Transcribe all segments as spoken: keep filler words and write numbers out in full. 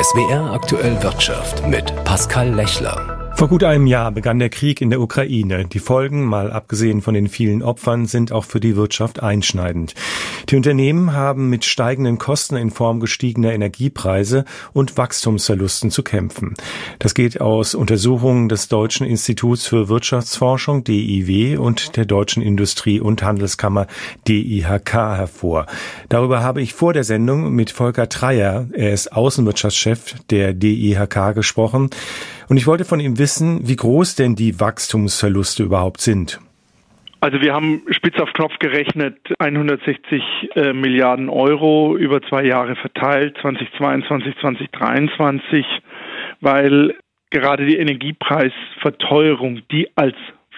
S W R Aktuell Wirtschaft mit Pascal Lechler. Vor gut einem Jahr begann der Krieg in der Ukraine. Die Folgen, mal abgesehen von den vielen Opfern, sind auch für die Wirtschaft einschneidend. Die Unternehmen haben mit steigenden Kosten in Form gestiegener Energiepreise und Wachstumsverlusten zu kämpfen. Das geht aus Untersuchungen des Deutschen Instituts für Wirtschaftsforschung, D I W, und der Deutschen Industrie- und Handelskammer, D I H K, hervor. Darüber habe ich vor der Sendung mit Volker Treier, er ist Außenwirtschaftschef der D I H K, gesprochen. Und ich wollte von ihm wissen, wie groß denn die Wachstumsverluste überhaupt sind. Also wir haben spitz auf Knopf gerechnet hundertsechzig äh, Milliarden Euro über zwei Jahre verteilt, zweitausendzweiundzwanzig, zweitausenddreiundzwanzig, weil gerade die Energiepreisverteuerung, die als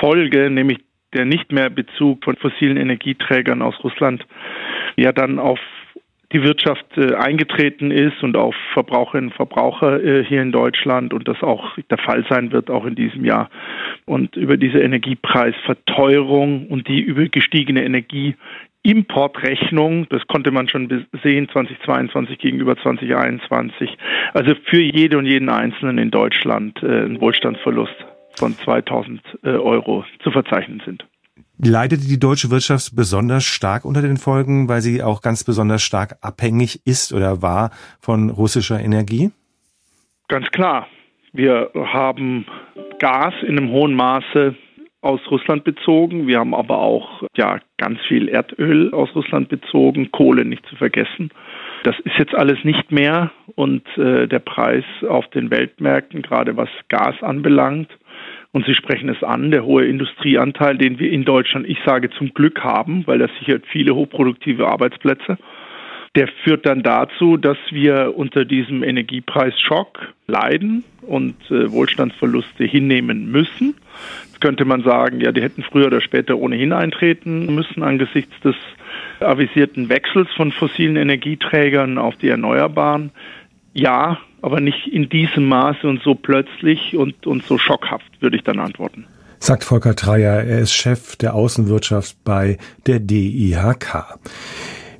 Folge, nämlich der nicht mehr Bezug von fossilen Energieträgern aus Russland, ja dann auf die Wirtschaft äh, eingetreten ist und auf Verbraucherinnen und Verbraucher äh, hier in Deutschland, und das auch der Fall sein wird, auch in diesem Jahr. Und über diese Energiepreisverteuerung und die über gestiegene Energieimportrechnung, das konnte man schon sehen zweitausendzweiundzwanzig gegenüber zweitausendeinundzwanzig, also für jede und jeden Einzelnen in Deutschland äh, ein Wohlstandsverlust von zweitausend äh, Euro zu verzeichnen sind. Leidet die deutsche Wirtschaft besonders stark unter den Folgen, weil sie auch ganz besonders stark abhängig ist oder war von russischer Energie? Ganz klar. Wir haben Gas in einem hohen Maße aus Russland bezogen. Wir haben aber auch ja ganz viel Erdöl aus Russland bezogen, Kohle nicht zu vergessen. Das ist jetzt alles nicht mehr, und äh, der Preis auf den Weltmärkten, gerade was Gas anbelangt, und Sie sprechen es an, der hohe Industrieanteil, den wir in Deutschland, ich sage zum Glück haben, weil das sichert viele hochproduktive Arbeitsplätze, der führt dann dazu, dass wir unter diesem Energiepreisschock leiden und äh, Wohlstandsverluste hinnehmen müssen. Jetzt könnte man sagen, ja, die hätten früher oder später ohnehin eintreten müssen angesichts des avisierten Wechsels von fossilen Energieträgern auf die Erneuerbaren. Ja, aber nicht in diesem Maße und so plötzlich und, und so schockhaft, würde ich dann antworten. Sagt Volker Treier, er ist Chef der Außenwirtschaft bei der D I H K.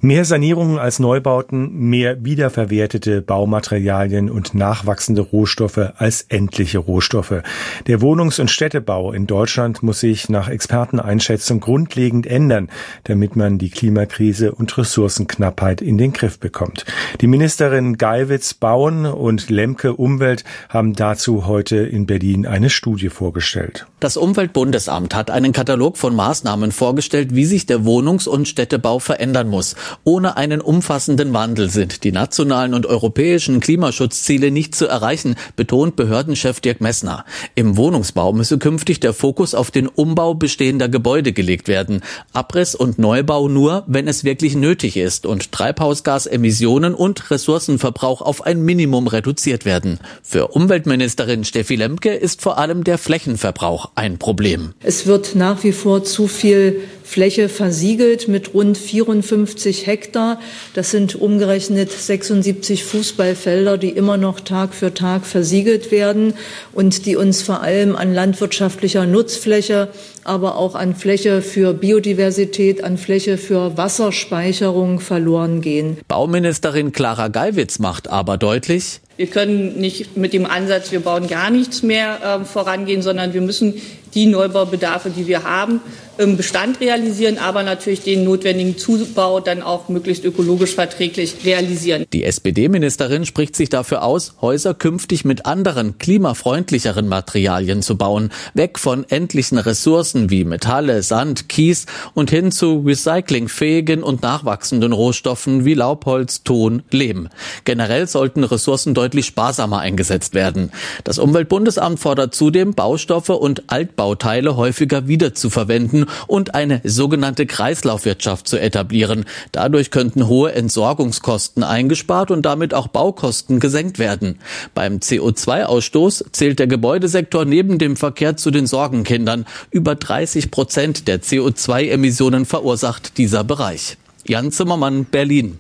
Mehr Sanierungen als Neubauten, mehr wiederverwertete Baumaterialien und nachwachsende Rohstoffe als endliche Rohstoffe. Der Wohnungs- und Städtebau in Deutschland muss sich nach Experteneinschätzung grundlegend ändern, damit man die Klimakrise und Ressourcenknappheit in den Griff bekommt. Die Ministerin Geiwitz Bauen und Lemke Umwelt haben dazu heute in Berlin eine Studie vorgestellt. Das Umweltbundesamt hat einen Katalog von Maßnahmen vorgestellt, wie sich der Wohnungs- und Städtebau verändern muss. Ohne einen umfassenden Wandel sind die nationalen und europäischen Klimaschutzziele nicht zu erreichen, betont Behördenchef Dirk Messner. Im Wohnungsbau müsse künftig der Fokus auf den Umbau bestehender Gebäude gelegt werden. Abriss und Neubau nur, wenn es wirklich nötig ist und Treibhausgasemissionen und Ressourcenverbrauch auf ein Minimum reduziert werden. Für Umweltministerin Steffi Lemke ist vor allem der Flächenverbrauch ein Problem. Es wird nach wie vor zu viel Fläche versiegelt mit rund vierundfünfzig Hektar. Das sind umgerechnet sechsundsiebzig Fußballfelder, die immer noch Tag für Tag versiegelt werden und die uns vor allem an landwirtschaftlicher Nutzfläche, aber auch an Fläche für Biodiversität, an Fläche für Wasserspeicherung verloren gehen. Bauministerin Klara Geiwitz macht aber deutlich: Wir können nicht mit dem Ansatz, wir bauen gar nichts mehr, äh, vorangehen, sondern wir müssen die Neubaubedarfe, die wir haben, im Bestand realisieren, aber natürlich den notwendigen Zubau dann auch möglichst ökologisch verträglich realisieren. Die S P D-Ministerin spricht sich dafür aus, Häuser künftig mit anderen, klimafreundlicheren Materialien zu bauen, weg von endlichen Ressourcen wie Metalle, Sand, Kies und hin zu recyclingfähigen und nachwachsenden Rohstoffen wie Laubholz, Ton, Lehm. Generell sollten Ressourcen deutlich sparsamer eingesetzt werden. Das Umweltbundesamt fordert zudem, Baustoffe und Altbauteile häufiger wiederzuverwenden und eine sogenannte Kreislaufwirtschaft zu etablieren. Dadurch könnten hohe Entsorgungskosten eingespart und damit auch Baukosten gesenkt werden. Beim C O zwei Ausstoß zählt der Gebäudesektor neben dem Verkehr zu den Sorgenkindern. Über dreißig Prozent der C O zwei Emissionen verursacht dieser Bereich. Jan Zimmermann, Berlin.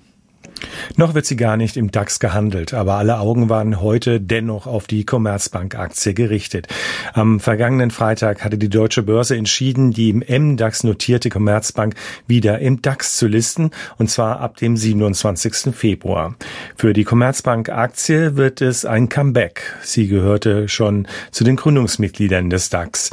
Noch wird sie gar nicht im DAX gehandelt, aber alle Augen waren heute dennoch auf die Commerzbank-Aktie gerichtet. Am vergangenen Freitag hatte die Deutsche Börse entschieden, die im M DAX notierte Commerzbank wieder im DAX zu listen, und zwar ab dem siebenundzwanzigsten Februar. Für die Commerzbank-Aktie wird es ein Comeback. Sie gehörte schon zu den Gründungsmitgliedern des DAX.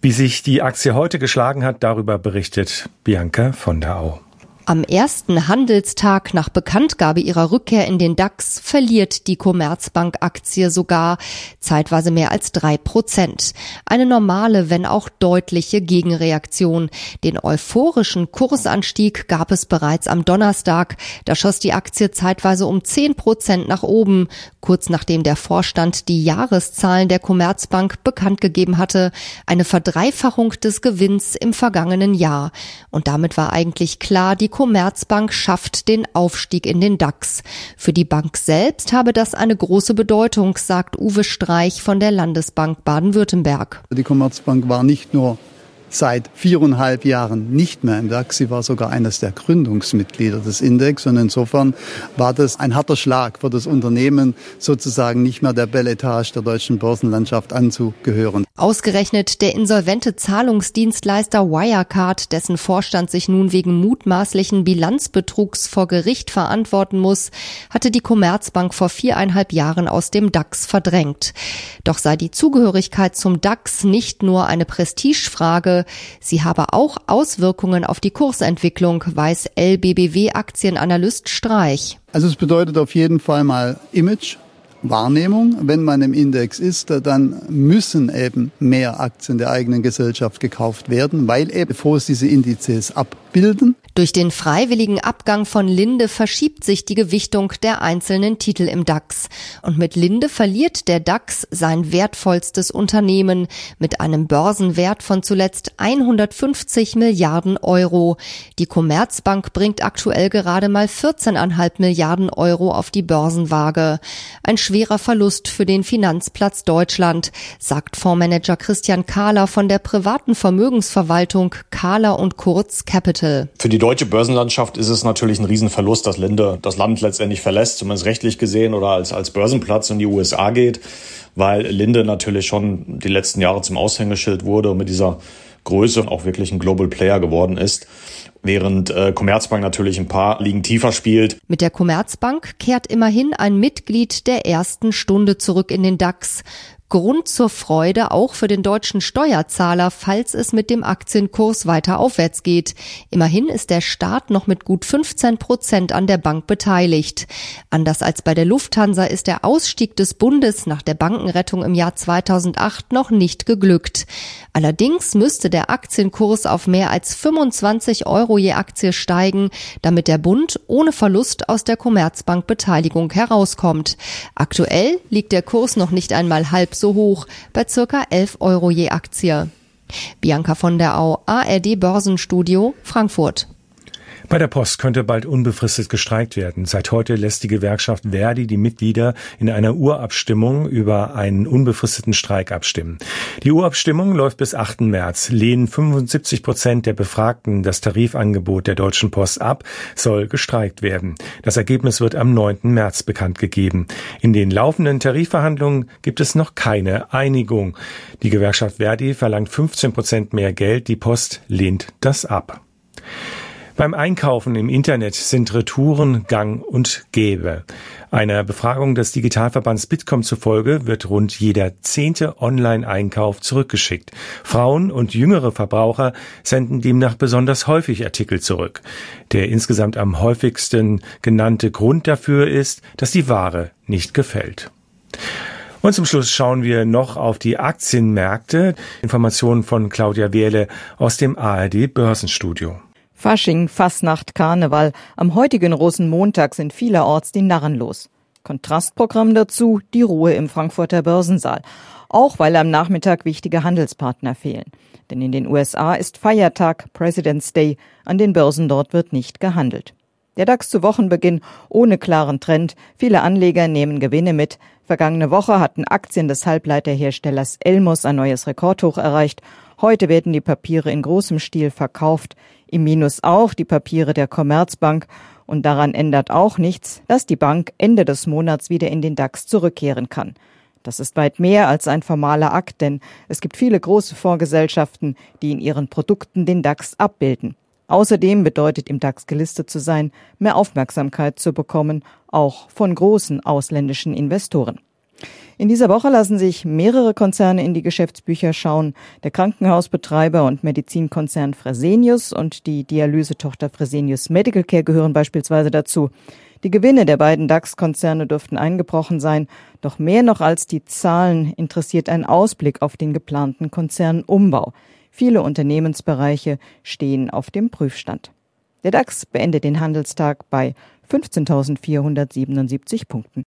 Wie sich die Aktie heute geschlagen hat, darüber berichtet Bianca von der Au. Am ersten Handelstag nach Bekanntgabe ihrer Rückkehr in den DAX verliert die Commerzbank-Aktie sogar zeitweise mehr als drei Prozent. Eine normale, wenn auch deutliche Gegenreaktion. Den euphorischen Kursanstieg gab es bereits am Donnerstag. Da schoss die Aktie zeitweise um zehn Prozent nach oben, kurz nachdem der Vorstand die Jahreszahlen der Commerzbank bekannt gegeben hatte. Eine Verdreifachung des Gewinns im vergangenen Jahr. Und damit war eigentlich klar, die Commerzbank schafft den Aufstieg in den DAX. Für die Bank selbst habe das eine große Bedeutung, sagt Uwe Streich von der Landesbank Baden-Württemberg. Die Commerzbank war nicht nur seit viereinhalb Jahren nicht mehr im DAX, sie war sogar eines der Gründungsmitglieder des Index. Und insofern war das ein harter Schlag für das Unternehmen, sozusagen nicht mehr der Bel Etage der deutschen Börsenlandschaft anzugehören. Ausgerechnet der insolvente Zahlungsdienstleister Wirecard, dessen Vorstand sich nun wegen mutmaßlichen Bilanzbetrugs vor Gericht verantworten muss, hatte die Commerzbank vor viereinhalb Jahren aus dem DAX verdrängt. Doch sei die Zugehörigkeit zum DAX nicht nur eine Prestigefrage, sie habe auch Auswirkungen auf die Kursentwicklung, weiß L B B W-Aktienanalyst Streich. Also es bedeutet auf jeden Fall mal Image. Wahrnehmung, wenn man im Index ist, dann müssen eben mehr Aktien der eigenen Gesellschaft gekauft werden, weil eben Fonds diese Indizes abbilden. Durch den freiwilligen Abgang von Linde verschiebt sich die Gewichtung der einzelnen Titel im DAX. Und mit Linde verliert der DAX sein wertvollstes Unternehmen mit einem Börsenwert von zuletzt hundertfünfzig Milliarden Euro. Die Commerzbank bringt aktuell gerade mal vierzehn Komma fünf Milliarden Euro auf die Börsenwaage. Ein schwerer Verlust für den Finanzplatz Deutschland, sagt Fondsmanager Christian Kahler von der privaten Vermögensverwaltung Kahler und Kurz Capital. Für die deutsche Börsenlandschaft ist es natürlich ein Riesenverlust, dass Linde das Land letztendlich verlässt, zumindest rechtlich gesehen, oder als, als Börsenplatz in die U S A geht, weil Linde natürlich schon die letzten Jahre zum Aushängeschild wurde und mit dieser Größe auch wirklich ein Global Player geworden ist, während äh, Commerzbank natürlich ein paar Ligen tiefer spielt. Mit der Commerzbank kehrt immerhin ein Mitglied der ersten Stunde zurück in den DAX. Grund zur Freude auch für den deutschen Steuerzahler, falls es mit dem Aktienkurs weiter aufwärts geht. Immerhin ist der Staat noch mit gut fünfzehn Prozent an der Bank beteiligt. Anders als bei der Lufthansa ist der Ausstieg des Bundes nach der Bankenrettung im Jahr zweitausendacht noch nicht geglückt. Allerdings müsste der Aktienkurs auf mehr als fünfundzwanzig Euro je Aktie steigen, damit der Bund ohne Verlust aus der Commerzbank-Beteiligung herauskommt. Aktuell liegt der Kurs noch nicht einmal halb so hoch, bei circa elf Euro je Aktie. Bianca von der Au, A R D Börsenstudio, Frankfurt. Bei der Post könnte bald unbefristet gestreikt werden. Seit heute lässt die Gewerkschaft Verdi die Mitglieder in einer Urabstimmung über einen unbefristeten Streik abstimmen. Die Urabstimmung läuft bis achten März. Lehnen fünfundsiebzig Prozent der Befragten das Tarifangebot der Deutschen Post ab, soll gestreikt werden. Das Ergebnis wird am neunten März bekannt gegeben. In den laufenden Tarifverhandlungen gibt es noch keine Einigung. Die Gewerkschaft Verdi verlangt fünfzehn Prozent mehr Geld. Die Post lehnt das ab. Beim Einkaufen im Internet sind Retouren gang und gäbe. Einer Befragung des Digitalverbands Bitkom zufolge wird rund jeder zehnte Online-Einkauf zurückgeschickt. Frauen und jüngere Verbraucher senden demnach besonders häufig Artikel zurück. Der insgesamt am häufigsten genannte Grund dafür ist, dass die Ware nicht gefällt. Und zum Schluss schauen wir noch auf die Aktienmärkte. Informationen von Claudia Wehle aus dem A R D Börsenstudio. Fasching, Fasnacht, Karneval. Am heutigen Rosenmontag sind vielerorts die Narren los. Kontrastprogramm dazu, die Ruhe im Frankfurter Börsensaal. Auch weil am Nachmittag wichtige Handelspartner fehlen. Denn in den U S A ist Feiertag, President's Day. An den Börsen dort wird nicht gehandelt. Der DAX zu Wochenbeginn ohne klaren Trend. Viele Anleger nehmen Gewinne mit. Vergangene Woche hatten Aktien des Halbleiterherstellers Elmos ein neues Rekordhoch erreicht. Heute werden die Papiere in großem Stil verkauft. Im Minus auch die Papiere der Commerzbank. Und daran ändert auch nichts, dass die Bank Ende des Monats wieder in den DAX zurückkehren kann. Das ist weit mehr als ein formaler Akt, denn es gibt viele große Fondsgesellschaften, die in ihren Produkten den DAX abbilden. Außerdem bedeutet im DAX gelistet zu sein, mehr Aufmerksamkeit zu bekommen, auch von großen ausländischen Investoren. In dieser Woche lassen sich mehrere Konzerne in die Geschäftsbücher schauen. Der Krankenhausbetreiber und Medizinkonzern Fresenius und die Dialysetochter Fresenius Medical Care gehören beispielsweise dazu. Die Gewinne der beiden DAX-Konzerne dürften eingebrochen sein. Doch mehr noch als die Zahlen interessiert ein Ausblick auf den geplanten Konzernumbau. Viele Unternehmensbereiche stehen auf dem Prüfstand. Der DAX beendet den Handelstag bei fünfzehntausendvierhundertsiebenundsiebzig Punkten.